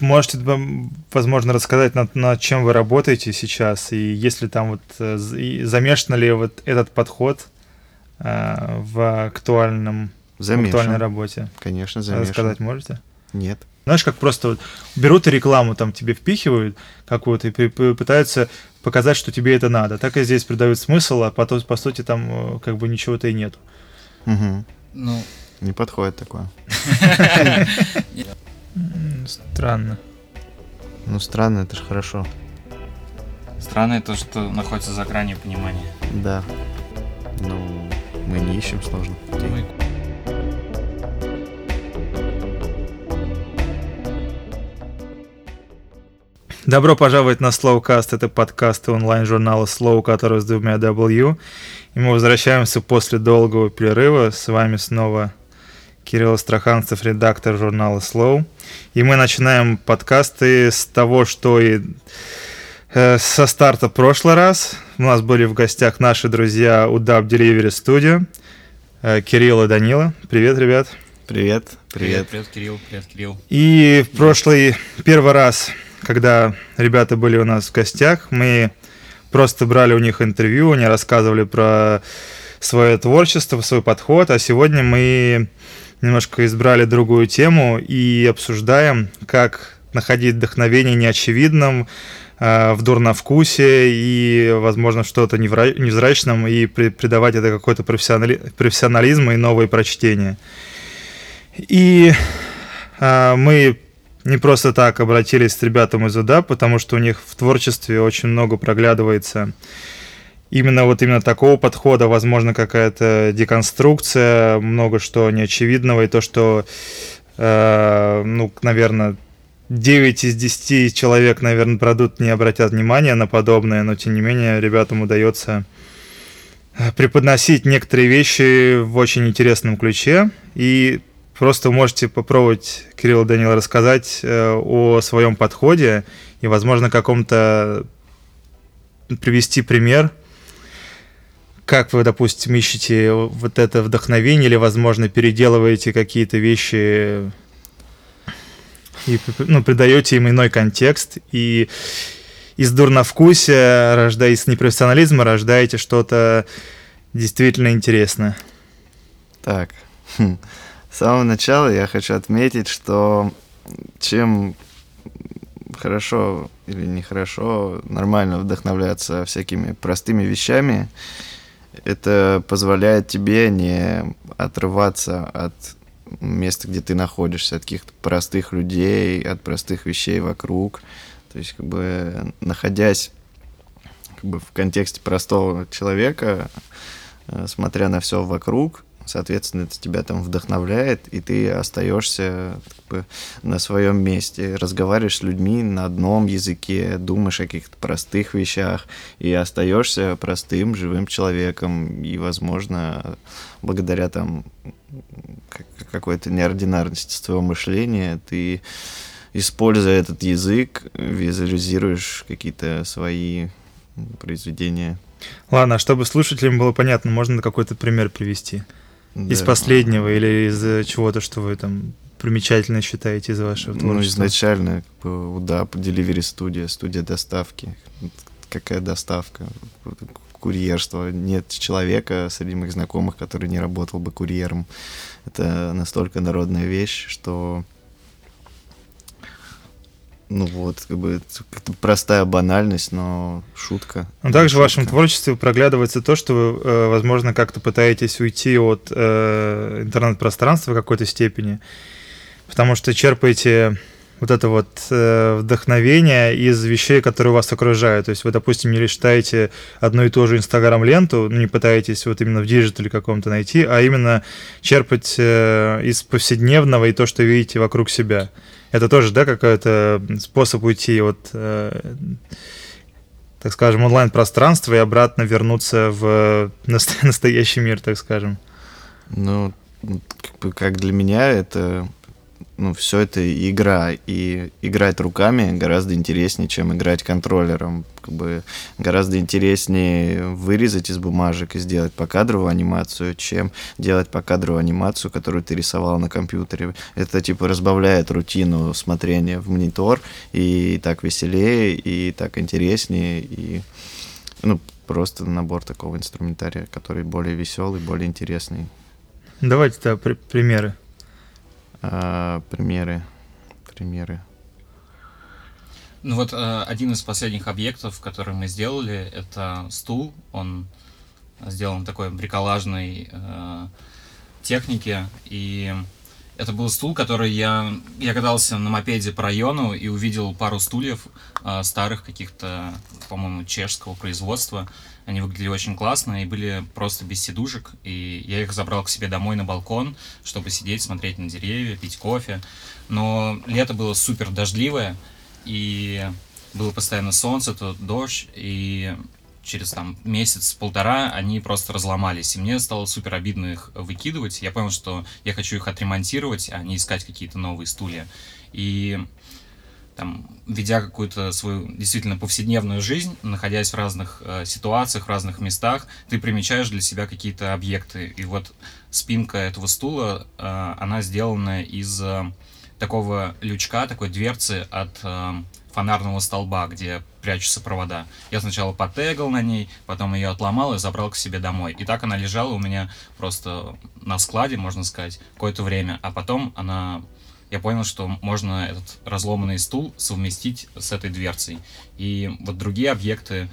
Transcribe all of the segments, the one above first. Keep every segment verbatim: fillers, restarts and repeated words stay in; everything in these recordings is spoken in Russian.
Можете, возможно, рассказать, над, над чем вы работаете сейчас, и есть ли там вот, замешан ли вот этот подход э, в, актуальном, в актуальной работе? Конечно, замешан. Рассказать можете? Нет. Знаешь, как просто вот берут и рекламу там тебе впихивают какую-то и пытаются показать, что тебе это надо. Так и здесь придают смысл, а потом, по сути, там как бы ничего-то и нету. Угу. Ну... Не подходит такое. Странно. Ну, странно, это же хорошо. Странно это, что находится за гранью понимания. Да. Ну, мы не ищем сложных людей. Добро пожаловать на Slowcast. Это подкасты онлайн-журнала Slow, который с двумя W. И мы возвращаемся после долгого перерыва. С вами снова... Кирилл Страханцев, редактор журнала Slow. И мы начинаем подкасты с того, что и э, со старта в прошлый раз. У нас были в гостях наши друзья U D A B Delivery Studio, э, Кирилл и Данила. Привет, ребят. Привет. Привет, привет, привет Кирилл. Привет, Кирилл. И в прошлый, первый раз, когда ребята были у нас в гостях, мы просто брали у них интервью, они рассказывали про свое творчество, свой подход, а сегодня мы... немножко избрали другую тему и обсуждаем, как находить вдохновение неочевидным, э, в дурновкусе и, возможно, что-то невзрачном, и при, придавать это какой-то профессионали, профессионализм и новые прочтения. И э, мы не просто так обратились к ребятам из U D A B, потому что у них в творчестве очень много проглядывается Именно вот именно такого подхода, возможно, какая-то деконструкция, много что неочевидного, и то, что, э, ну, наверное, девять из десяти человек, наверное, продукт не обратят внимания на подобное, но, тем не менее, ребятам удается преподносить некоторые вещи в очень интересном ключе, и просто можете попробовать, Кирилл и Данил, рассказать э, о своем подходе и, возможно, каком-то привести пример. Как вы, допустим, ищете вот это вдохновение или, возможно, переделываете какие-то вещи и, ну, придаете им иной контекст, и из дурновкусия, рожда... из непрофессионализма рождаете что-то действительно интересное? Так, с самого начала я хочу отметить, что чем хорошо или нехорошо, нормально вдохновляться всякими простыми вещами, это позволяет тебе не отрываться от места, где ты находишься, от каких-то простых людей, от простых вещей вокруг. То есть, как бы, находясь как бы, в контексте простого человека, смотря на все вокруг, соответственно, это тебя там вдохновляет, и ты остаешься как бы, на своем месте, разговариваешь с людьми на одном языке, думаешь о каких-то простых вещах, и остаешься простым, живым человеком, и, возможно, благодаря там какой-то неординарности твоего мышления, ты, используя этот язык, визуализируешь какие-то свои произведения. Ладно, а чтобы слушателям было понятно, можно какой-то пример привести? Да. Из последнего или из чего-то, что вы там примечательно считаете из вашего творчества? Ну, изначально, да, по Delivery Studio, студия доставки. Какая доставка? Курьерство. Нет человека среди моих знакомых, который не работал бы курьером. Это настолько народная вещь, что... Ну вот, как бы простая банальность, но шутка. Но также шутка. В вашем творчестве проглядывается то, что вы, возможно, как-то пытаетесь уйти от э, интернет-пространства в какой-то степени, потому что черпаете вот это вот э, вдохновение из вещей, которые вас окружают. То есть вы, допустим, не читаете одну и ту же Instagram-ленту, не пытаетесь вот именно в диджитале каком-то найти, а именно черпать э, из повседневного и то, что видите вокруг себя. Это тоже, да, какой-то способ уйти от, э, так скажем, онлайн-пространства и обратно вернуться в настоящий мир, так скажем? Ну, как для меня это ну, все это игра, и играть руками гораздо интереснее, чем играть контроллером. Как бы гораздо интереснее вырезать из бумажек и сделать покадровую анимацию, чем делать покадровую анимацию, которую ты рисовал на компьютере. Это типа разбавляет рутину смотрения в монитор, и так веселее, и так интереснее, и ну, просто набор такого инструментария, который более веселый, более интересный. Давайте-то при- примеры. А, примеры, примеры. Ну вот а, один из последних объектов, который мы сделали, это стул. Он сделан такой бриколажной а, технике. И это был стул, который я... Я катался на мопеде по району и увидел пару стульев а, старых каких-то, по-моему, чешского производства. Они выглядели очень классно и были просто без сидушек, и я их забрал к себе домой на балкон, чтобы сидеть, смотреть на деревья, пить кофе. Но лето было супер дождливое, и было постоянно солнце, то дождь, и через там месяц-полтора они просто разломались, и мне стало супер обидно их выкидывать. Я понял, что я хочу их отремонтировать, а не искать какие-то новые стулья. И... Там, ведя какую-то свою действительно повседневную жизнь, находясь в разных э, ситуациях, в разных местах, ты примечаешь для себя какие-то объекты. И вот спинка этого стула, э, она сделана из э, такого лючка, такой дверцы от э, фонарного столба, где прячутся провода. Я сначала потегал на ней, потом ее отломал и забрал к себе домой. И так она лежала у меня просто на складе, можно сказать, какое-то время, а потом она... Я понял, что можно этот разломанный стул совместить с этой дверцей. И вот другие объекты,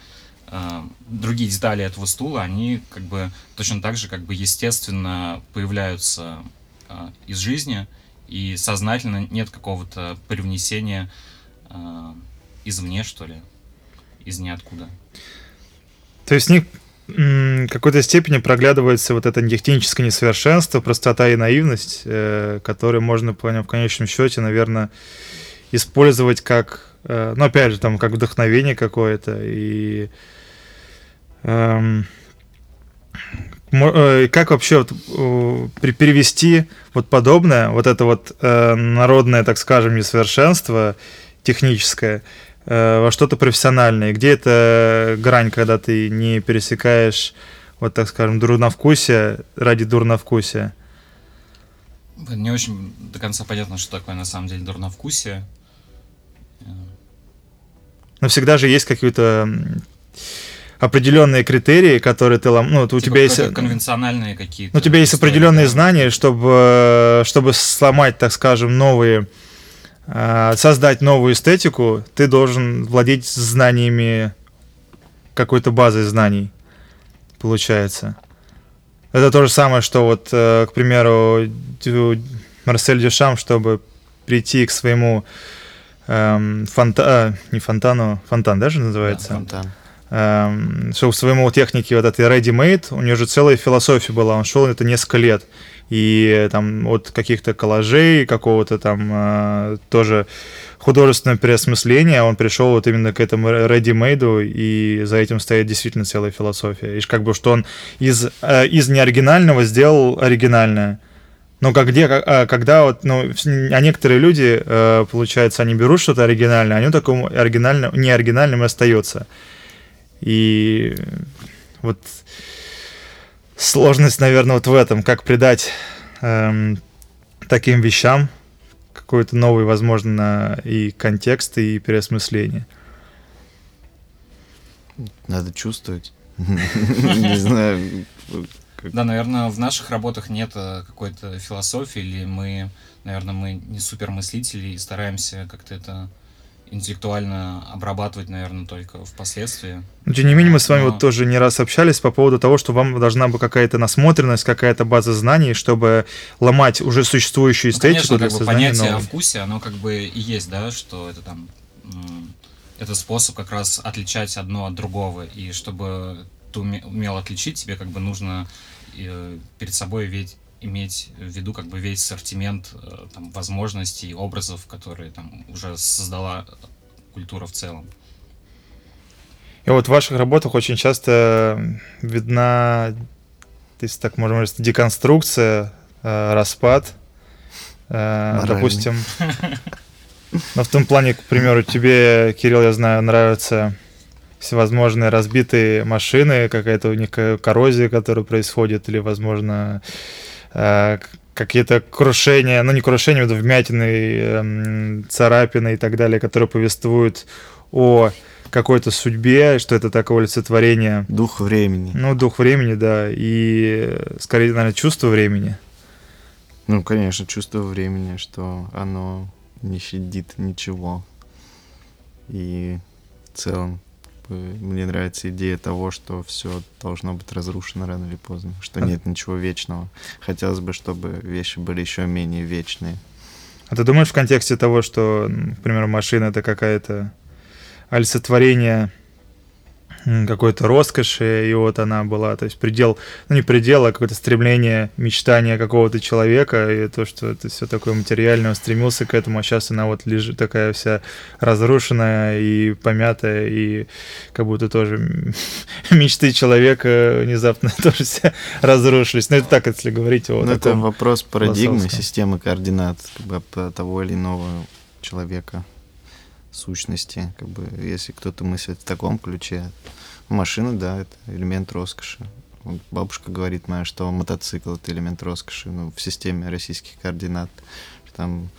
э, другие детали этого стула, они как бы точно так же как бы естественно появляются э, из жизни, и сознательно нет какого-то привнесения э, извне, что ли, из ниоткуда. То есть не... в какой-то степени проглядывается вот это техническое несовершенство, простота и наивность, э, которые можно, понял, в конечном счете, наверное, использовать как, э, ну, опять же, там, как вдохновение какое-то. И э, э, как вообще вот, э, перевести вот подобное, вот это вот э, народное, так скажем, несовершенство техническое, во что-то профессиональное, где эта грань, когда ты не пересекаешь, вот так скажем, дурновкусие ради дурновкусия? Не очень до конца понятно, что такое на самом деле дурновкусие. Но всегда же есть какие-то определенные критерии, которые ты лом... ну, типа у тебя есть конвенциональные какие-то. У тебя есть определенные да. знания, чтобы, чтобы сломать, так скажем, новые. Создать новую эстетику, ты должен владеть знаниями, какой-то базой знаний, получается. Это то же самое, что вот, к примеру, Марсель Дюшан, чтобы прийти к своему эм, фонтану, не фонтану, фонтан даже называется? Да, фонтан. Эм, чтобы к своему технике вот этой ready-made, у нее же целая философия была, он шел это несколько лет. И там от каких-то коллажей, какого-то там э, тоже художественного переосмысления, он пришел вот именно к этому ready-made'у, и за этим стоит действительно целая философия. И как бы, что он из, э, из неоригинального сделал оригинальное. Но как где, как, когда вот, ну, а некоторые люди, э, получается, они берут что-то оригинальное, а оно такому оригинальному, неоригинальным и остается. И вот... Сложность, наверное, вот в этом, как придать эм, таким вещам какой-то новый, возможно, и контекст, и переосмысление. Надо чувствовать. Не знаю. Да, наверное, в наших работах нет какой-то философии, или мы, наверное, мы не супермыслители и стараемся как-то это... интеллектуально обрабатывать, наверное, только впоследствии. Но, тем не менее, мы с вами Но... вот тоже не раз общались по поводу того, что вам должна быть какая-то насмотренность, какая-то база знаний, чтобы ломать уже существующую эстетику. Ну, конечно, как бы понятие новой. О вкусе, оно как бы и есть, да, что это там... Это способ как раз отличать одно от другого, и чтобы ты умел отличить, тебе как бы нужно перед собой ведь иметь в виду как бы весь ассортимент там, возможностей и образов, которые там уже создала культура в целом. И вот в ваших работах очень часто видна, если так можно сказать, деконструкция, распад, Моральный. Допустим, но в том плане, к примеру, тебе, Кирилл, я знаю, нравятся всевозможные разбитые машины, какая-то у них коррозия, которая происходит, или, возможно, какие-то крушения, ну не крушения, но вмятины, царапины и так далее, которые повествуют о какой-то судьбе, что это такое олицетворение. Дух времени. Ну, дух времени, да, и, скорее, наверное, чувство времени. Ну, конечно, чувство времени, что оно не щадит ничего. И в целом мне нравится идея того, что все должно быть разрушено рано или поздно, что а... нет ничего вечного. Хотелось бы, чтобы вещи были еще менее вечные. А ты думаешь в контексте того, что, например, машина — это какая-то олицетворение какой-то роскоши, и вот она была, то есть предел, ну не предел, а какое-то стремление, мечтание какого-то человека, и то, что это все такое материальное, он стремился к этому, а сейчас она вот лежит такая вся разрушенная и помятая, и как будто тоже мечты человека внезапно тоже все разрушились. Ну это так, если говорить о таком. Это вопрос парадигмы, системы координат того или иного человека. Сущности, как бы, если кто-то мыслит в таком ключе. Машина, да, это элемент роскоши. Вот бабушка говорит моя, что мотоцикл — это элемент роскоши, ну, в системе российских координат. Там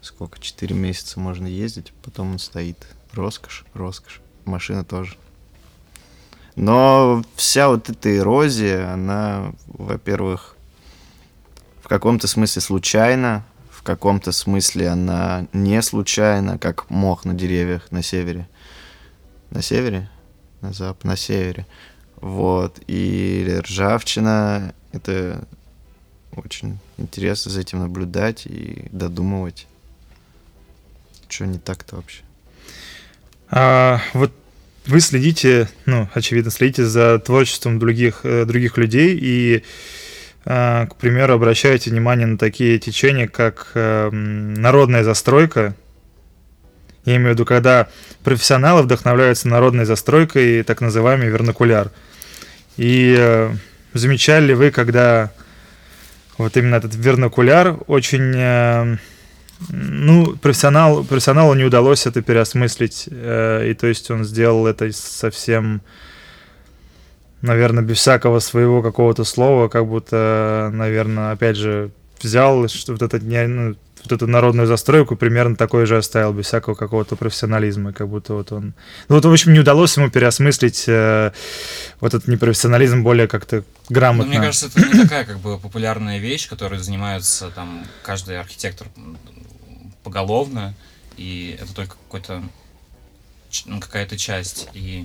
сколько, четыре месяца можно ездить, потом он стоит. Роскошь, роскошь. Машина тоже. Но вся вот эта эрозия, она, во-первых, в каком-то смысле случайна, в каком-то смысле она не случайна, как мох на деревьях на севере. На севере? На запад, на севере. Вот. И ржавчина, это очень интересно за этим наблюдать и додумывать. Что не так-то вообще? А, вот вы следите, ну, очевидно, следите за творчеством других, других людей и... К примеру, обращайте внимание на такие течения, как э, народная застройка. Я имею в виду, когда профессионалы вдохновляются народной застройкой, так называемый вернокуляр. И э, замечали ли вы, когда вот именно этот вернокуляр очень... Э, ну, профессионал, профессионалу не удалось это переосмыслить, э, и то есть он сделал это совсем... Наверное, без всякого своего какого-то слова, как будто, наверное, опять же, взял что вот, этот, ну, вот эту народную застройку, примерно такой же оставил, без всякого какого-то профессионализма, как будто вот он... Ну вот, в общем, не удалось ему переосмыслить э, вот этот непрофессионализм более как-то грамотно. Ну, мне кажется, это не такая как бы популярная вещь, которой занимается там каждый архитектор поголовно, и это только какой-то, ну, какая-то часть, и...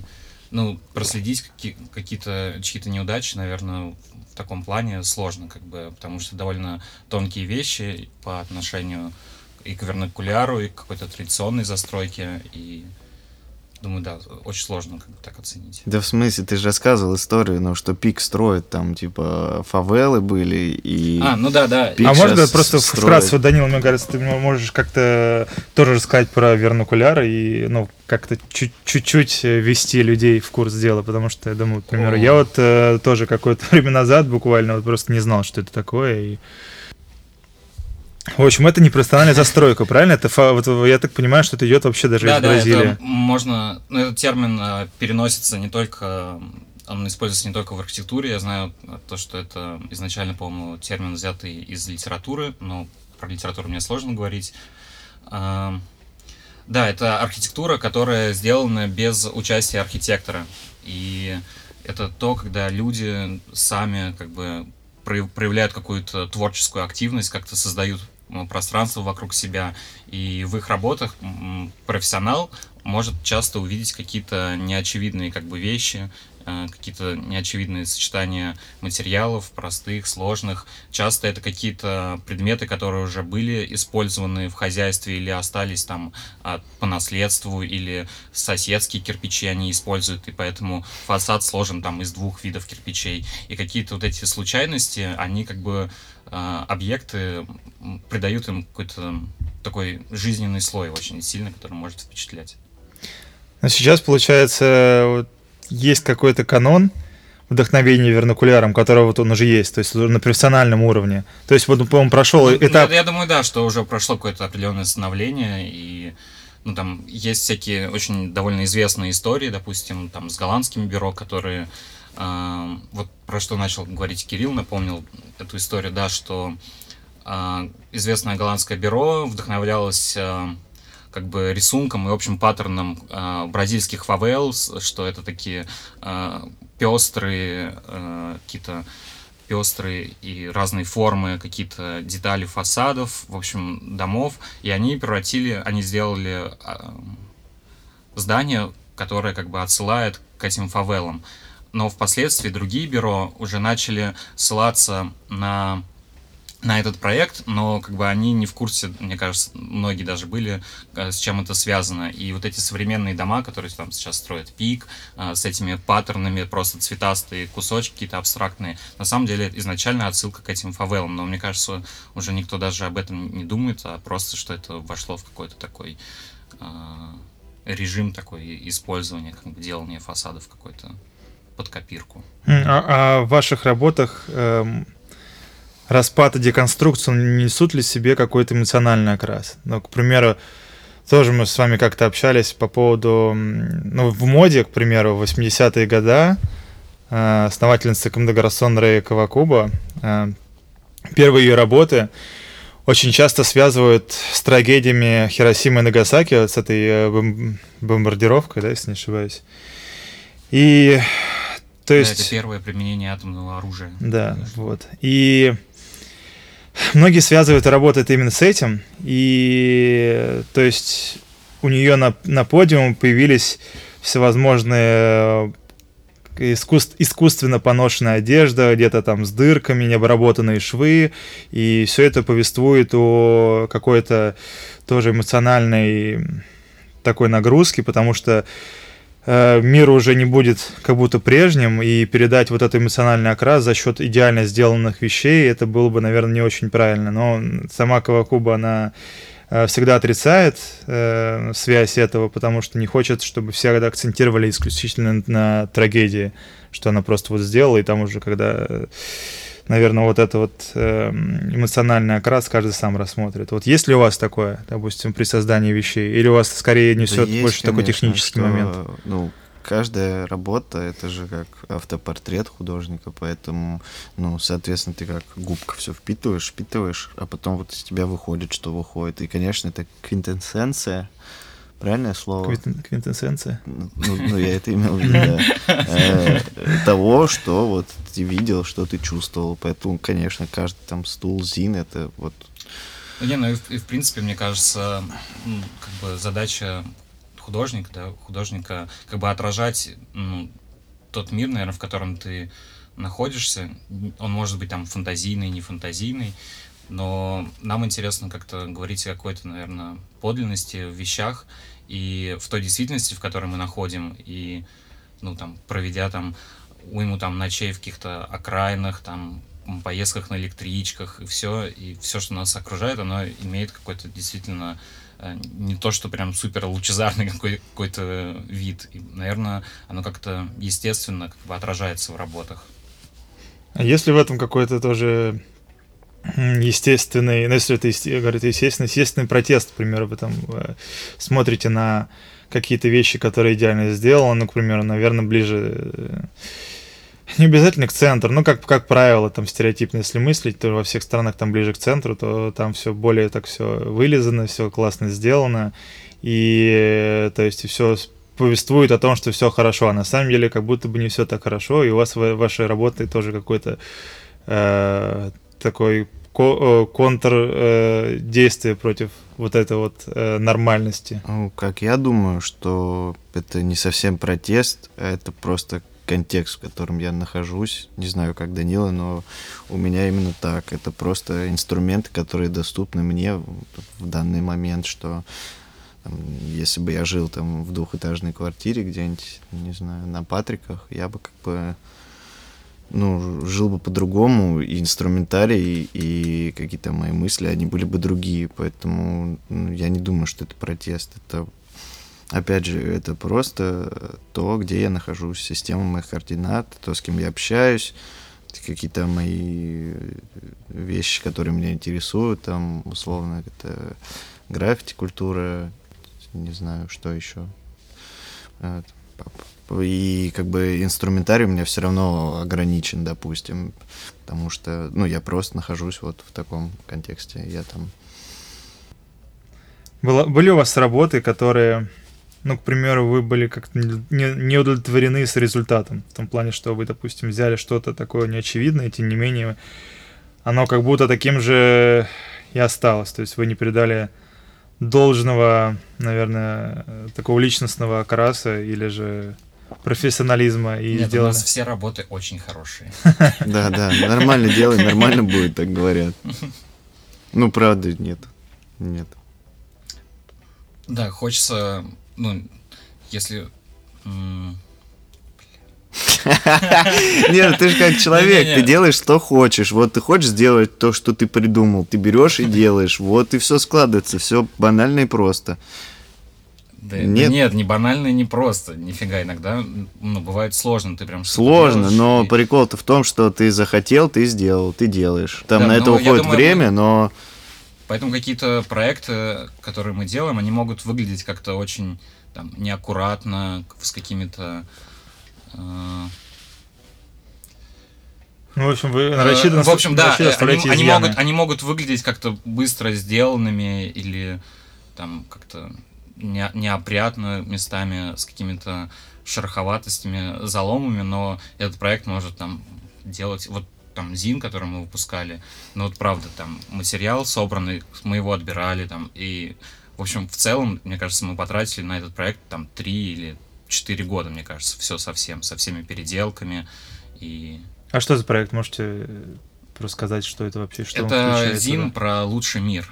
Ну, проследить какие- какие-то чьи-то неудачи, наверное, в таком плане сложно, как бы, потому что довольно тонкие вещи по отношению и к вернокуляру, и к какой-то традиционной застройке, и, думаю, да, очень сложно как бы так оценить. Да в смысле, ты же рассказывал историю, ну, что Пик строит, там, типа, фавелы были, и... А, ну да, да. Пик а можно просто строит... вкратце, вот, Данила, мне кажется, ты можешь как-то тоже рассказать про вернокуляр и, ну, как-то чуть-чуть ввести людей в курс дела, потому что, я думаю, к примеру, О. я вот э, тоже какое-то время назад буквально вот просто не знал, что это такое, и... В общем, это не профессиональная застройка, правильно? Это фа... вот, я так понимаю, что это идет вообще даже да, из да, Бразилии. Да, это можно... Ну, этот термин э, переносится не только... Он используется не только в архитектуре. Я знаю то, что это изначально, по-моему, термин взятый из литературы, но про литературу мне сложно говорить. Э, да, это архитектура, которая сделана без участия архитектора. И это то, когда люди сами как бы проявляют какую-то творческую активность, как-то создают пространство вокруг себя, и в их работах профессионал может часто увидеть какие-то неочевидные как бы вещи, какие-то неочевидные сочетания материалов, простых, сложных. Часто это какие-то предметы, которые уже были использованы в хозяйстве или остались там от, по наследству, или соседские кирпичи они используют, и поэтому фасад сложен там из двух видов кирпичей. И какие-то вот эти случайности, они как бы объекты придают им какой-то такой жизненный слой очень сильный, который может впечатлять. А сейчас, получается, вот есть какой-то канон, вдохновение вернокуляром, которого вот он уже есть, то есть на профессиональном уровне. То есть вот, по-моему, прошел ну, этап... Я, я думаю, да, что уже прошло какое-то определенное становление, и ну, там есть всякие очень довольно известные истории, допустим, там с голландскими бюро, которые... Э, вот про что начал говорить Кирилл, напомнил эту историю, да, что э, известное голландское бюро вдохновлялось... Э, как бы рисунком и общим паттерном э, бразильских фавел, что это такие э, пестрые, э, какие-то пестрые и разные формы, какие-то детали фасадов, в общем, домов. И они превратили, они сделали э, здание, которое как бы отсылает к этим фавелам. Но впоследствии другие бюро уже начали ссылаться на... на этот проект, но как бы они не в курсе, мне кажется, многие даже были, с чем это связано. И вот эти современные дома, которые там сейчас строят ПИК, с этими паттернами, просто цветастые кусочки какие-то абстрактные, на самом деле изначально отсылка к этим фавелам, но мне кажется, уже никто даже об этом не думает, а просто, что это вошло в какой-то такой э, режим, такой использования, как бы делания фасадов какой-то под копирку. А, а в ваших работах... Эм... распад и деконструкцию несут ли себе какой-то эмоциональный окрас? Ну, к примеру, тоже мы с вами как-то общались по поводу... Ну, в моде, к примеру, в восьмидесятые годы основательница Comme des Garçons Рей Кавакубо первые ее работы очень часто связывают с трагедиями Хиросимы и Нагасаки, вот с этой бомбардировкой, да, если не ошибаюсь. И... То есть... да, это первое применение атомного оружия. Да, конечно. Вот. И... Многие связывают и работают именно с этим, и то есть у нее на, на подиуме появились всевозможные искус, искусственно поношенная одежда, где-то там с дырками, необработанные швы, и все это повествует о какой-то тоже эмоциональной такой нагрузке, потому что э, мир уже не будет как будто прежним, и передать вот этот эмоциональный окрас за счет идеально сделанных вещей, это было бы, наверное, не очень правильно. Но сама Кавакубо, она э, всегда отрицает э, связь этого, потому что не хочет, чтобы все акцентировали исключительно на трагедии, что она просто вот сделала, и там уже когда, э, наверное, вот этот вот э, эмоциональный окрас каждый сам рассмотрит. Вот есть ли у вас такое, допустим, при создании вещей, или у вас скорее несет да больше такой технический что, момент? Ну, каждая работа — это же как автопортрет художника, поэтому, ну, соответственно, ты как губка все впитываешь, впитываешь, а потом вот из тебя выходит, что выходит. И, конечно, это квинтэссенция, правильное слово? Квинтэссенция? Ну, ну, я это имел в виду, да. Того, что вот ты видел, что ты чувствовал. Поэтому, конечно, каждый там стул, зин — это вот... Не, ну и в принципе, мне кажется, как бы задача... художник, да, художника, как бы отражать ну, тот мир, наверное, в котором ты находишься. Он может быть там фантазийный, не фантазийный, но нам интересно как-то говорить о какой-то, наверное, подлинности в вещах и в той действительности, в которой мы находим, и, ну, там, проведя там уйму там ночей в каких-то окраинах, там, поездках на электричках, и все, и все, что нас окружает, оно имеет какой-то действительно не то, что прям супер лучезарный какой- какой-то вид. И, наверное, оно как-то естественно как бы отражается в работах. А есть ли в этом какой-то тоже естественный, ну, если это, я говорю, это естественный, естественный протест, например, вы там смотрите на какие-то вещи, которые идеально сделаны, ну, к примеру, наверное, ближе... Не обязательно к центру, но как, как правило, там стереотипно, если мыслить, то во всех странах там ближе к центру, то там все более так все вылизано, все классно сделано, и то есть все повествует о том, что все хорошо, а на самом деле как будто бы не все так хорошо, и у вас ваши работы тоже какой-то э, такой ко- контрдействие э, против вот этой вот э, нормальности. Ну, как я думаю, что это не совсем протест, а это просто контекст, в котором я нахожусь. Не знаю, как Данила, но у меня именно так. Это просто инструменты, которые доступны мне в данный момент, что там, если бы я жил там в двухэтажной квартире где-нибудь, не знаю, на Патриках, я бы как бы ну, жил бы по-другому, и инструментарий, и какие-то мои мысли, они были бы другие, поэтому ну, я не думаю, что это протест. Это Опять же, это просто то, где я нахожусь, система моих координат, то, с кем я общаюсь, какие-то мои вещи, которые меня интересуют, там, условно, это граффити, культура, не знаю, что еще. И как бы инструментарий у меня все равно ограничен, допустим, потому что, ну, я просто нахожусь вот в таком контексте, я там... Было, были у вас работы, которые... Ну, к примеру, вы были как-то не, не удовлетворены с результатом. В том плане, что вы, допустим, взяли что-то такое неочевидное, и тем не менее, оно как будто таким же и осталось. То есть вы не придали должного, наверное, такого личностного окраса или же профессионализма и Нет, сделали. У нас все работы очень хорошие. Да, да, нормально делай, нормально будет, так говорят. Ну, правда, нет. Нет. Да, хочется. Ну, если... Нет, ты же как человек, ты делаешь, что хочешь. Вот ты хочешь сделать то, что ты придумал, ты берешь и делаешь. Вот и все складывается, все банально и просто. Нет, не банально и не просто. Нифига, иногда бывает сложно. Ты прям сложно, но прикол-то в том, что ты захотел, ты сделал, ты делаешь. Там на это уходит время, но... Поэтому какие-то проекты, которые мы делаем, они могут выглядеть как-то очень там, неаккуратно, с какими-то... Э... Ну, в общем, вы рассчитаны... Э, в общем, да, они, они, могут, они могут выглядеть как-то быстро сделанными или там как-то не, неопрятно местами, с какими-то шероховатостями, заломами, но этот проект может там делать... Вот, там зин, который мы выпускали, но вот правда, там материал собранный, мы его отбирали, там, и, в общем, в целом, мне кажется, мы потратили на этот проект, там, три или четыре года, мне кажется, все совсем, со всеми переделками, и... А что за проект? Можете рассказать, что это вообще, что это зин про лучший мир,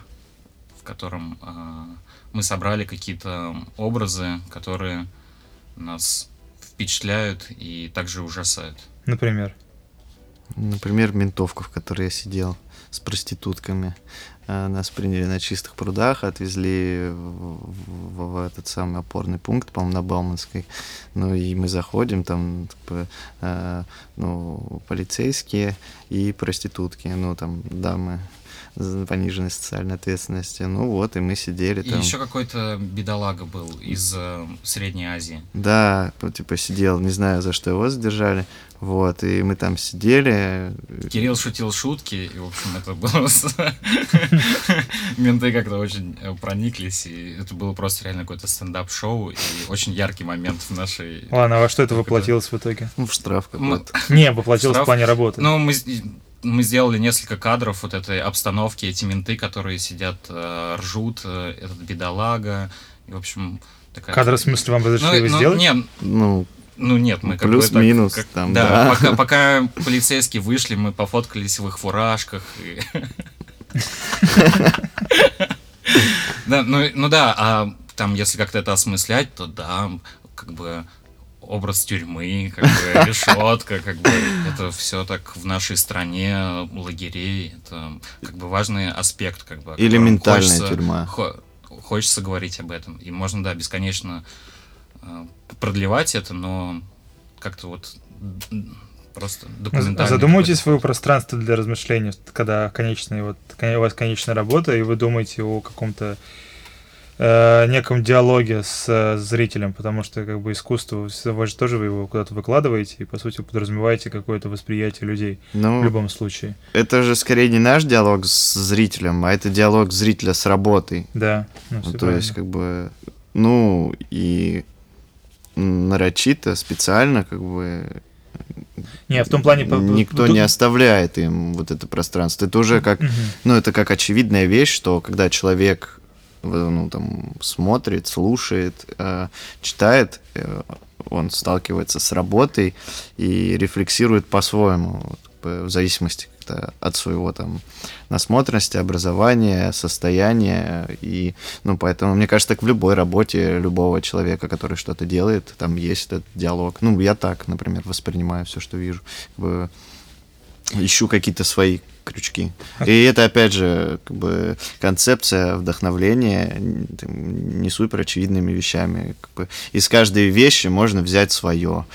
в котором э, мы собрали какие-то образы, которые нас впечатляют и также ужасают. Например? Например, ментовку, в которой я сидел с проститутками. Нас приняли на чистых прудах, отвезли в, в, в этот самый опорный пункт, по-моему, на Бауманской. Ну и мы заходим, там типа, э, ну, полицейские и проститутки, ну там дамы с пониженной социальной ответственностью. Ну вот, и мы сидели и там. И еще какой-то бедолага был из э, Средней Азии. Да, типа сидел, не знаю, за что его задержали. Вот, и мы там сидели. Кирилл шутил шутки, и, в общем, это было... Менты как-то очень прониклись, и это было просто реально какое-то стендап-шоу, и очень яркий момент в нашей... Ладно, а во что это воплотилось в итоге? Ну, в штраф какой-то. Не, воплотилось в плане работы. Ну, мы... Мы сделали несколько кадров вот этой обстановки, эти менты, которые сидят, ржут, этот бедолага, и, в общем, такая... Кадры, в смысле, вам разрешили ну, ну, сделать? Нет. Ну, ну, нет, мы как бы... Плюс-минус как... там, да. да. Пока, пока полицейские вышли, мы пофоткались в их фуражках. Ну да, а там, если как-то это осмыслять, то да, как бы... Образ тюрьмы, как бы решетка, как бы это все так в нашей стране, лагерей, это как бы важный аспект, как бы. Или ментальная хочется, тюрьма. Хо- хочется говорить об этом. И можно, да, бесконечно продлевать это, но как-то вот просто документально. Задумайтесь свое пространство для размышлений, когда конечная, вот, у вас конечная работа, и вы думаете о каком-то неком диалоге с зрителем, потому что как бы искусство, вы же тоже вы его куда-то выкладываете и, по сути, подразумеваете какое-то восприятие людей, ну, в любом случае. Это же скорее не наш диалог с зрителем, а это диалог зрителя с работой. Да. Ну, ну, то есть, как бы, ну, и нарочито, специально, как бы... Не, в том плане... Никто не оставляет им вот это пространство. Это уже как... Угу. Ну, это как очевидная вещь, что когда человек... Ну, там, смотрит, слушает, э, читает, э, он сталкивается с работой и рефлексирует по-своему, вот, в зависимости как-то от своего там насмотренности, образования, состояния. И, ну, поэтому, мне кажется, так в любой работе любого человека, который что-то делает, там есть этот диалог. Ну, я так, например, воспринимаю все, что вижу. Как бы ищу какие-то свои крючки. И это, опять же, как бы концепция вдохновления не супер очевидными вещами. Из каждой вещи можно взять свое.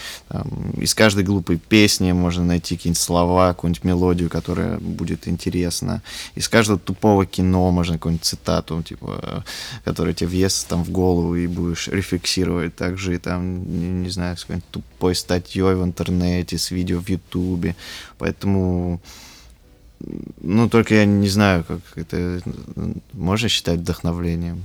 Из каждой глупой песни можно найти какие-нибудь слова, какую-нибудь мелодию, которая будет интересна. Из каждого тупого кино можно какую-нибудь цитату, типа, которая тебе въест там в голову и будешь рефлексировать. Также и там, не знаю, с какой-нибудь тупой статьей в интернете, с видео в Ютубе. Поэтому... Ну, только я не знаю, как это можно считать вдохновлением.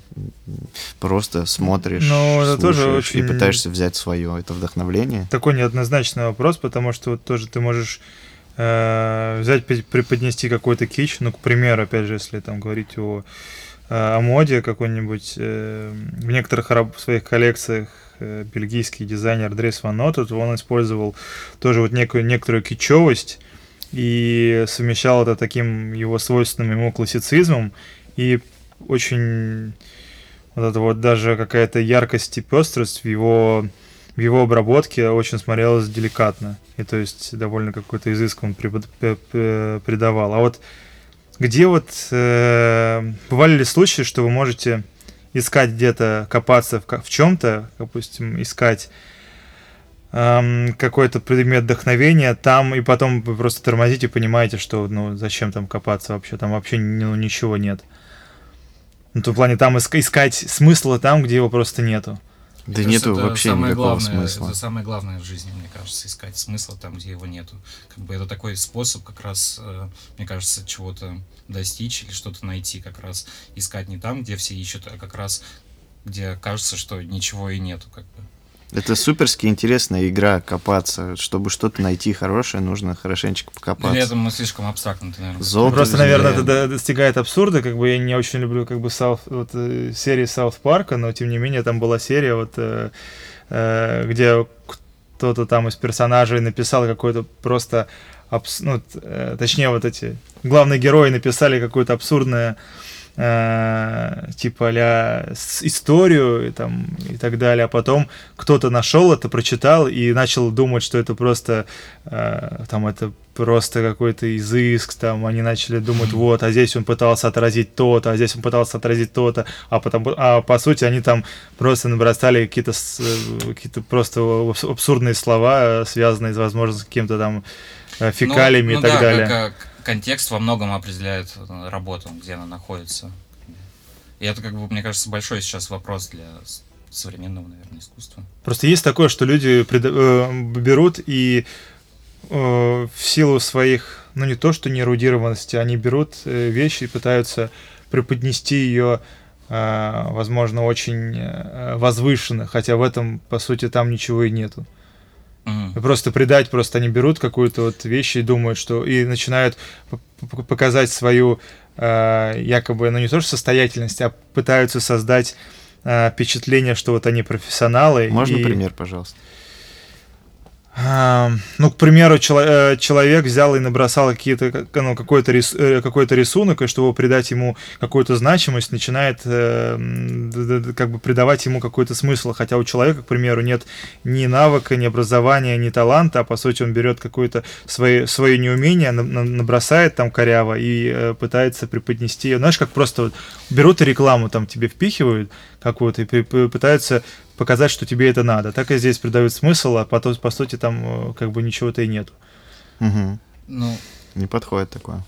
Просто смотришь, но слушаешь тоже очень... и пытаешься взять свое. Это вдохновление? Такой неоднозначный вопрос, потому что вот тоже ты можешь э, взять, преподнести какой-то кич. Ну, к примеру, опять же, если там говорить о, о моде какой-нибудь, э, в некоторых своих коллекциях э, бельгийский дизайнер Дрис Ван Нотен, он использовал тоже вот некую, некоторую кичевость, и совмещал это таким его свойственным ему классицизмом, и очень вот это вот даже какая-то яркость и пестрость в его, в его обработке очень смотрелась деликатно, и то есть довольно какой-то изыск он придавал. А вот где вот э, бывали ли случаи, что вы можете искать где-то, копаться в, в чем-то, допустим, искать какой-то предмет вдохновения там, и потом вы просто тормозите и понимаете, что ну зачем там копаться вообще, там вообще ну, ничего нет. Ну, то в плане там искать смысла там, где его просто нету. Да нету вообще никакого главное, смысла. Это самое главное в жизни, мне кажется, искать смысла там, где его нету. Как бы это такой способ как раз, мне кажется, чего-то достичь или что-то найти, как раз искать не там, где все ищут, а как раз где кажется, что ничего и нету, как бы. Это суперски интересная игра, копаться. Чтобы что-то найти хорошее, нужно хорошенечко покопаться. При этом мы слишком абстрактно, наверное. Золото Просто, измеряем. Наверное, это достигает абсурда. Как бы я не очень люблю как бы South, вот, серии South Park, но тем не менее там была серия, вот, где кто-то там из персонажей написал какой-то просто... Абс... Ну, точнее, вот эти главные герои написали какую-то абсурдную... типа а-ля историю и, там, и так далее, а потом кто-то нашел это, прочитал и начал думать, что это просто э, там это просто какой-то изыск, там они начали думать, вот, а здесь он пытался отразить то-то, а здесь он пытался отразить то-то, а потом, а по сути они там просто набросали какие-то какие-то просто абсурдные слова, связанные, возможно, с каким-то там фекалиями ну, ну и так да, далее. Как... Контекст во многом определяет работу, где она находится. И это, как бы, мне кажется, большой сейчас вопрос для современного, наверное, искусства. Просто есть такое, что люди берут и в силу своих, ну не то что неэрудированности, они берут вещи и пытаются преподнести ее, возможно, очень возвышенно, хотя в этом, по сути, там ничего и нету. Просто придать, просто они берут какую-то вот вещь и думают, что... И начинают показать свою э, якобы, ну не то что состоятельность, а пытаются создать э, впечатление, что вот они профессионалы. Можно и... пример, пожалуйста? А, ну, к примеру, чело- человек взял и набросал какие-то, ну, какой-то, рис- какой-то рисунок, и чтобы придать ему какую-то значимость, начинает э, как бы придавать ему какой-то смысл. Хотя у человека, к примеру, нет ни навыка, ни образования, ни таланта, а по сути он берет какое-то свои, свои неумения, на- на- набросает там коряво и э, пытается преподнести. Знаешь, как просто вот берут и рекламу там тебе впихивают какую-то и при- пытаются... показать, что тебе это надо. Так и здесь придают смысл, а потом, по сути, там как бы ничего-то и нету. Угу. Ну... Не подходит такое.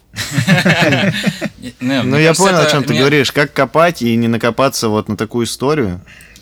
Ну, я понял, о чем ты говоришь. Как копать и не накопаться вот на такую историю?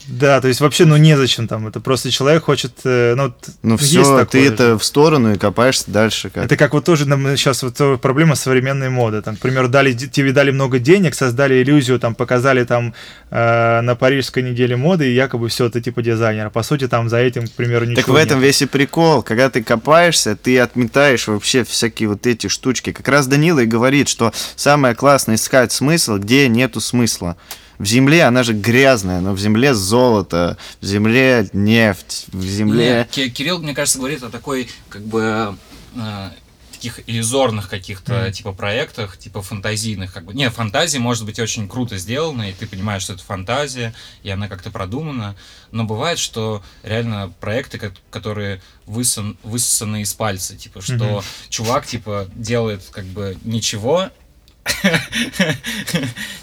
Да, то есть вообще, ну, незачем там. Это просто человек хочет... Ну, ну все, ты же. Это в сторону и копаешься дальше. Как? Это как вот тоже нам сейчас вот проблема современной моды. Там, к примеру, дали, тебе дали много денег, создали иллюзию, там, показали там э, на парижской неделе моды, и якобы все, ты типа дизайнер. По сути, там за этим, к примеру, ничего нет. Так в этом нет. Весь и прикол. Когда ты копаешься, ты отметаешь вообще всякие вот эти штучки. Как раз Данила и говорит, что самое классное искать смысл, где нету смысла. В земле она же грязная, но в земле золото, в земле нефть, в земле... Нет, Кирилл, мне кажется, говорит о такой, как бы, э, таких иллюзорных каких-то mm-hmm. типа проектах, типа фантазийных, как бы. Не, фантазия может быть очень круто сделана, и ты понимаешь, что это фантазия, и она как-то продумана. Но бывает, что реально проекты, которые высон... высосаны из пальца, типа, что mm-hmm. чувак, типа, делает как бы ничего,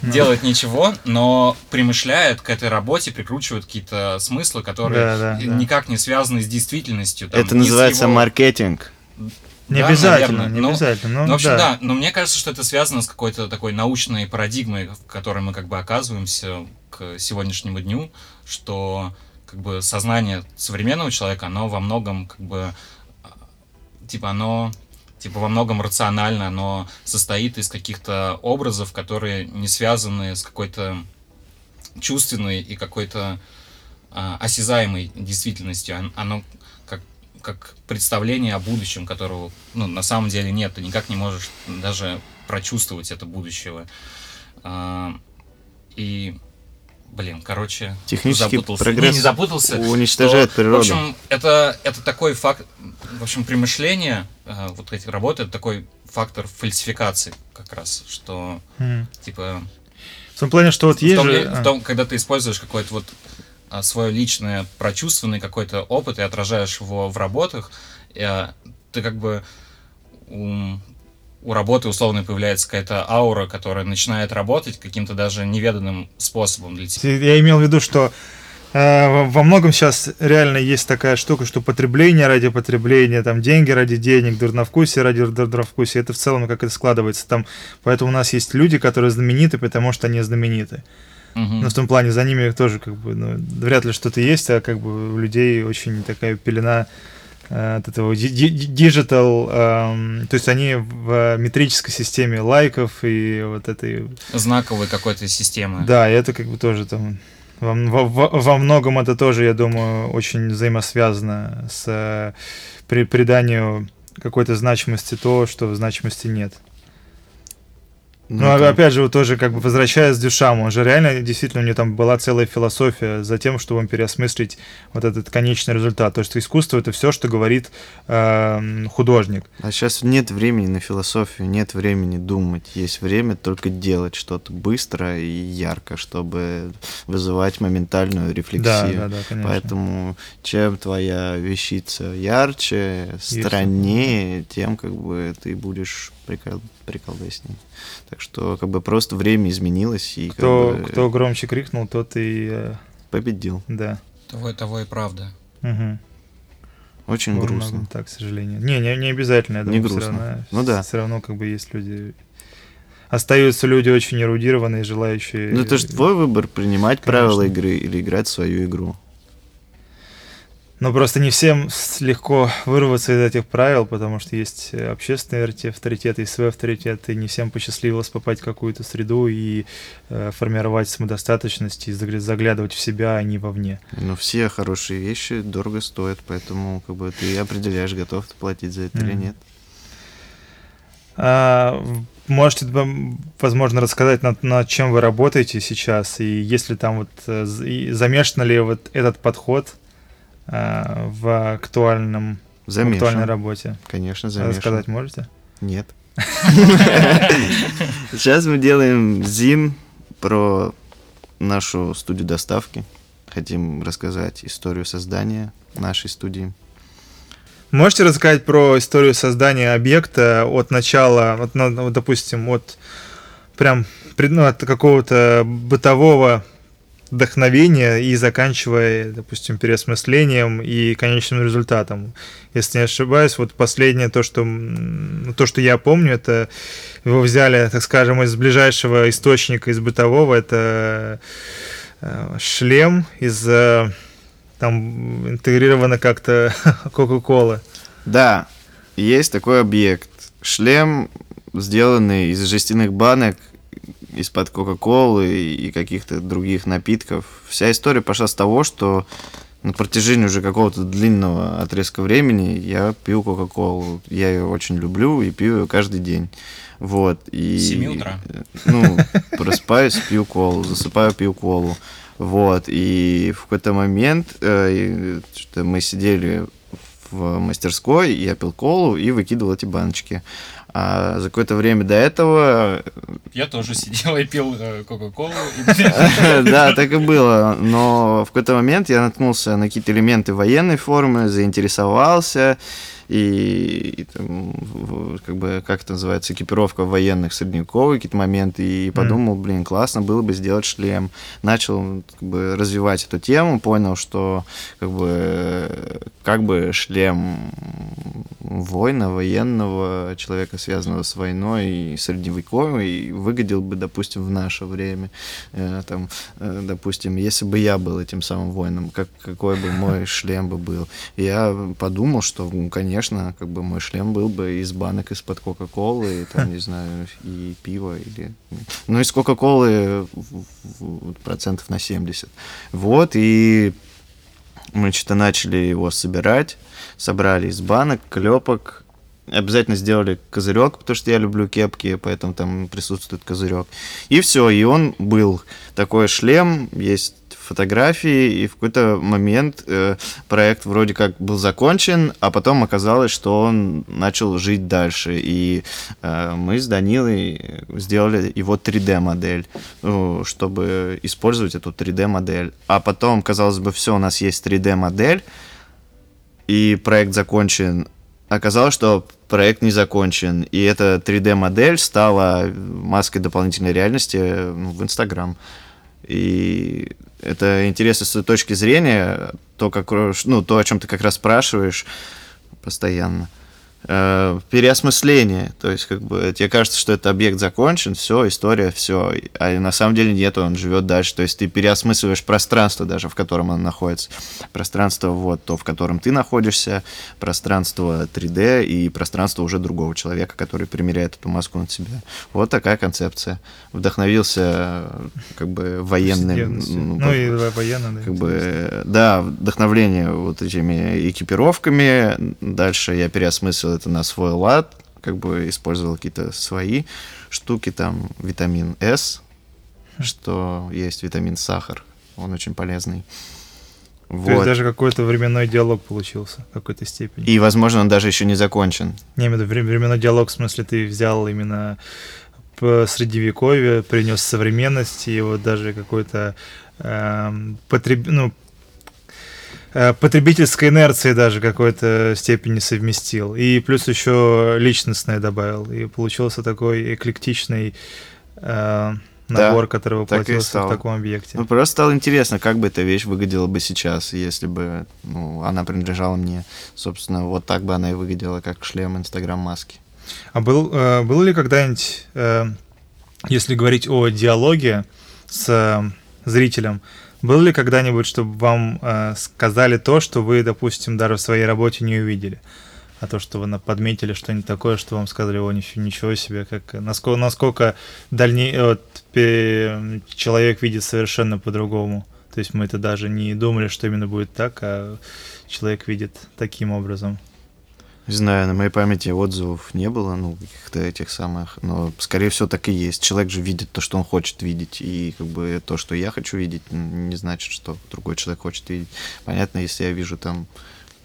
делает ничего, но примышляет к этой работе, прикручивает какие-то смыслы, которые никак не связаны с действительностью. Это называется маркетинг. Не да, обязательно, наверное. не ну, обязательно. Ну, ну, в общем, да. да, но мне кажется, что это связано с какой-то такой научной парадигмой, в которой мы как бы оказываемся к сегодняшнему дню, что как бы сознание современного человека, оно во многом как бы, типа оно, типа во многом рационально, оно состоит из каких-то образов, которые не связаны с какой-то чувственной и какой-то а, осязаемой действительностью. Оно как представление о будущем, которого, ну, на самом деле нет, ты никак не можешь даже прочувствовать это будущего. И, блин, короче, технический прогресс не, не запутался, уничтожает что, природу. В общем, это, это такой факт, в общем, примышление вот эти работы, это такой фактор фальсификации как раз, что, mm. типа... В том плане, что вот в есть том, же... В том, когда ты используешь какой-то вот... свой личный прочувствованный какой-то опыт и отражаешь его в работах, ты как бы у, у работы условно появляется какая-то аура, которая начинает работать каким-то даже неведанным способом для тебя. Я имел в виду, что э, во многом сейчас реально есть такая штука, что потребление ради потребления, там, деньги ради денег, дурновкусие ради дурновкусия, это в целом как это складывается. Там, поэтому у нас есть люди, которые знамениты, потому что они знамениты. Uh-huh. Но в том плане, за ними тоже как бы, ну, вряд ли что-то есть, а как бы у людей очень такая пелена э, от этого диджитал, э, то есть они в метрической системе лайков и вот этой... Знаковой какой-то системы. Да, и это как бы тоже там... Во, во, во многом это тоже, я думаю, очень взаимосвязано с э, при, приданию какой-то значимости то, что в значимости нет. Ну, ну это... опять же, вот тоже, как бы, возвращаясь к Дюшану, он же реально, действительно, у него там была целая философия за тем, чтобы переосмыслить вот этот конечный результат. То, что искусство — это все, что говорит э, художник. А сейчас нет времени на философию, нет времени думать. Есть время только делать что-то быстро и ярко, чтобы вызывать моментальную рефлексию. Да, да, да, конечно. Поэтому чем твоя вещица ярче, страннее, Есть. тем, как бы, ты будешь... Прикол, приколдесней. Так что, как бы, просто время изменилось. И кто, как бы... кто громче крикнул, тот и... Э... победил. Да. Того, того и правда. Угу. Очень Во грустно. Многом, так, к сожалению. Не, не, не обязательно, я думаю, не грустно. Все равно, ну, да. все равно, как бы, есть люди... Остаются люди очень эрудированные, желающие... Ну, это же твой выбор, принимать Конечно. правила игры или играть в свою игру. Но просто не всем легко вырваться из этих правил, потому что есть общественные авторитеты, есть свой авторитет, и не всем посчастливилось попасть в какую-то среду и э, формировать самодостаточность и заглядывать в себя, а не вовне. Но все хорошие вещи дорого стоят, поэтому, как бы, ты определяешь, готов ты платить за это mm-hmm. или нет. А, можете, возможно, рассказать, над, над чем вы работаете сейчас, и есть ли там вот, замешан ли вот этот подход в актуальном в актуальной работе? Конечно, замешан. Рассказать можете? Нет. Сейчас мы делаем зин про нашу студию доставки. Хотим рассказать историю создания нашей студии. Можете рассказать про историю создания объекта от начала, от, ну, допустим, от прям ну, от какого-то бытового вдохновения и заканчивая, допустим, переосмыслением и конечным результатом. Если не ошибаюсь, вот последнее, то, что, то, что я помню, это его взяли, так скажем, из ближайшего источника, из бытового, это шлем из, там, интегрировано как-то Кока-Колы. Да, есть такой объект. Шлем, сделанный из жестяных банок, из-под Кока-Колы и каких-то других напитков. Вся история пошла с того, что на протяжении уже какого-то длинного отрезка времени я пью Кока-Колу. Я ее очень люблю и пью ее каждый день. Вот. И, семь утра. Ну, просыпаюсь, пью колу, засыпаю, пью колу. Вот. И в какой-то момент э, мы сидели в мастерской и я пил колу и выкидывал эти баночки. А за какое-то время до этого... Я тоже сидел и пил кока-колу. Да, так и было. Но в какой-то момент я наткнулся на какие-то элементы военной формы, заинтересовался. И, и там, как бы, как это называется, экипировка военных, средневековых какие-то моменты, и подумал, блин, классно было бы сделать шлем. Начал как бы развивать эту тему, понял, что как бы, как бы шлем воина, военного человека, связанного с войной и средневековым, и выглядел бы, допустим, в наше время. Там, допустим, если бы я был этим самым воином, как, какой бы мой шлем бы был. Я подумал, что, конечно, Конечно, как бы мой шлем был бы из банок из-под кока-колы, там, не знаю, и пива, или... Ну, из кока-колы процентов на семьдесят. Вот, и мы что-то начали его собирать, собрали из банок, клепок, обязательно сделали козырек, потому что я люблю кепки, поэтому там присутствует козырек. И все, и он был. Такой шлем, есть фотографии, и в какой-то момент э, проект вроде как был закончен, а потом оказалось, что он начал жить дальше, и э, мы с Данилой сделали его три дэ-модель, ну, чтобы использовать эту три дэ-модель. А потом, казалось бы, все, у нас есть три дэ-модель, и проект закончен. Оказалось, что проект не закончен, и эта три дэ-модель стала маской дополнительной реальности в Instagram. И это интересно с точки зрения, то, как, ну, то, о чем ты как раз спрашиваешь постоянно. Э, переосмысление. То есть, как бы, тебе кажется, что этот объект закончен, все, история, все. А на самом деле нет, он живет дальше. То есть ты переосмысливаешь пространство, даже в котором он находится. Пространство, вот то, в котором ты находишься, пространство три дэ и пространство уже другого человека, который примеряет эту маску на тебя. Вот такая концепция. Вдохновился, как бы, военным. Ну, ну и военным, как бы, да, вдохновление вот этими экипировками. Дальше я переосмыслил это на свой лад, как бы использовал какие-то свои штуки, там витамин С, что есть витамин сахар, он очень полезный. То вот. Есть даже какой-то временной диалог получился в какой-то степени. И, возможно, он даже еще не закончен. Не, временной диалог, в смысле, ты взял именно средневековье, принес современность, и вот даже какой-то э, потреб... ну, потребительской инерции даже какой-то степени совместил. И плюс еще личностное добавил. И получился такой эклектичный э, набор, да, который воплотился так в таком объекте. Ну, просто стало интересно, как бы эта вещь выглядела бы сейчас, если бы, ну, она принадлежала мне. Собственно, вот так бы она и выглядела, как шлем Инстаграм-маски. А был, э, был ли когда-нибудь, э, если говорить о диалоге с э, зрителем, было ли когда-нибудь, чтобы вам э, сказали то, что вы, допустим, даже в своей работе не увидели? А то, что вы подметили что-нибудь такое, что вам сказали, о, ничего, ничего себе, как, насколько, насколько дальней, вот, пе, человек видит совершенно по-другому. То есть мы-то даже не думали, что именно будет так, а человек видит таким образом. Не знаю, на моей памяти отзывов не было, ну, каких-то этих самых, но, скорее всего, так и есть. Человек же видит то, что он хочет видеть, и, как бы, то, что я хочу видеть, не значит, что другой человек хочет видеть. Понятно, если я вижу там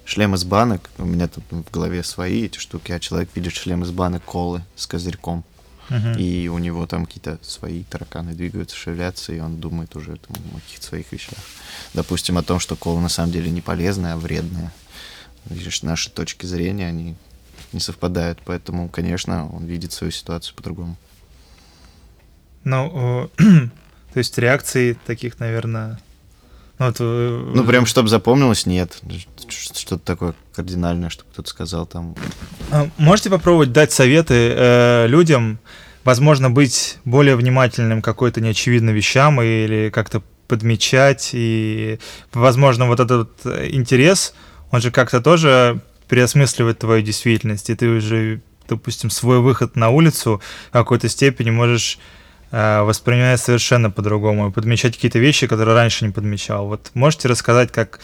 шлем из банок, у меня тут в голове свои эти штуки, а человек видит шлем из банок колы с козырьком, uh-huh. и у него там какие-то свои тараканы двигаются, шевелятся, и он думает уже там о каких-то своих вещах. Допустим, о том, что кола на самом деле не полезная, а вредная. Видишь, наши точки зрения, они не совпадают, поэтому, конечно, он видит свою ситуацию по-другому. Ну, то есть реакций таких, наверное... Ну, вот... ну прям, чтобы запомнилось, нет. Что-то такое кардинальное, что кто-то сказал там. Можете попробовать дать советы э, людям, возможно, быть более внимательным к какой-то неочевидным вещам или как-то подмечать, и, возможно, вот этот вот интерес... Он же как-то тоже переосмысливает твою действительность, и ты уже, допустим, свой выход на улицу в какой-то степени можешь э, воспринимать совершенно по-другому, и подмечать какие-то вещи, которые раньше не подмечал. Вот можете рассказать, как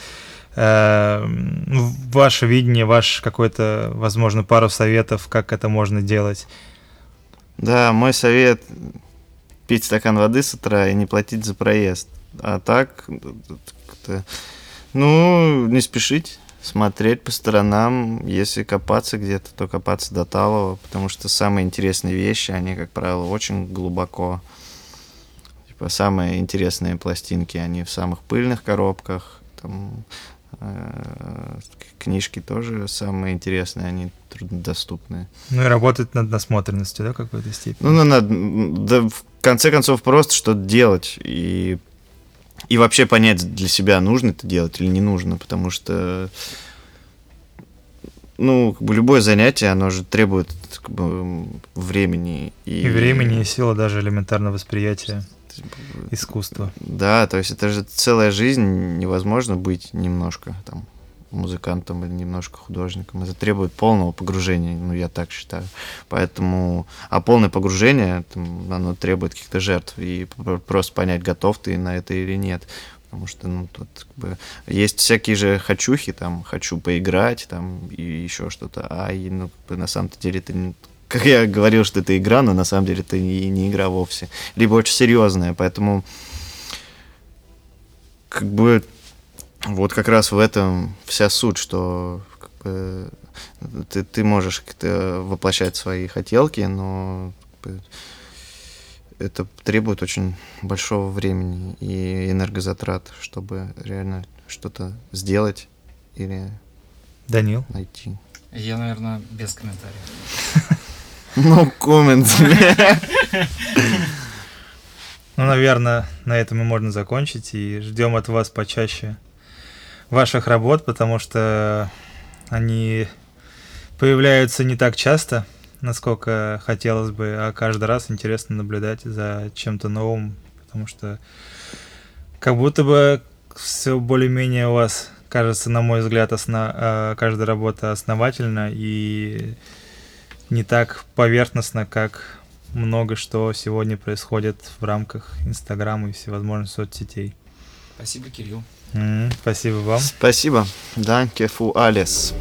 э, ваше видение, ваш какой-то, возможно, пару советов, как это можно делать? Да, мой совет – пить стакан воды с утра и не платить за проезд. А так, как-то, ну, не спешить смотреть по сторонам, если копаться где-то, то копаться до талого, потому что самые интересные вещи, они, как правило, очень глубоко. Типа самые интересные пластинки, они в самых пыльных коробках, там, э, книжки тоже самые интересные, они труднодоступные. Ну и работать над насмотренностью, да, в какой-то степени? Ну, ну надо, да, в конце концов, просто что-то делать и... И вообще понять для себя, нужно это делать или не нужно, потому что, ну, как бы любое занятие, оно же требует, как бы, времени. И... и времени, и силы, даже элементарно восприятия искусства. Да, то есть это же целая жизнь, невозможно быть немножко там музыкантом или немножко художником. Это требует полного погружения, ну, я так считаю. Поэтому, а полное погружение, там, оно требует каких-то жертв, и просто понять, готов ты на это или нет. Потому что, ну, тут как бы есть всякие же хочухи, там, хочу поиграть, там, и еще что-то. А, и, ну, на самом-то деле, это не... как я говорил, что это игра, но на самом деле это и не игра вовсе. Либо очень серьезная, поэтому как бы вот как раз в этом вся суть, что как бы, ты, ты можешь как-то воплощать свои хотелки, но как бы, это требует очень большого времени и энергозатрат, чтобы реально что-то сделать или Данил. Найти. Я, наверное, без комментариев. No comment. Ну, наверное, на этом и можно закончить, и ждем от вас почаще ваших работ, потому что они появляются не так часто, насколько хотелось бы, а каждый раз интересно наблюдать за чем-то новым, потому что как будто бы все более-менее у вас, кажется, на мой взгляд, осна... каждая работа основательна и не так поверхностна, как много что сегодня происходит в рамках Инстаграма и всевозможных соцсетей. Спасибо, Кирилл. Mm-hmm. Спасибо вам. Спасибо. Danke für alles.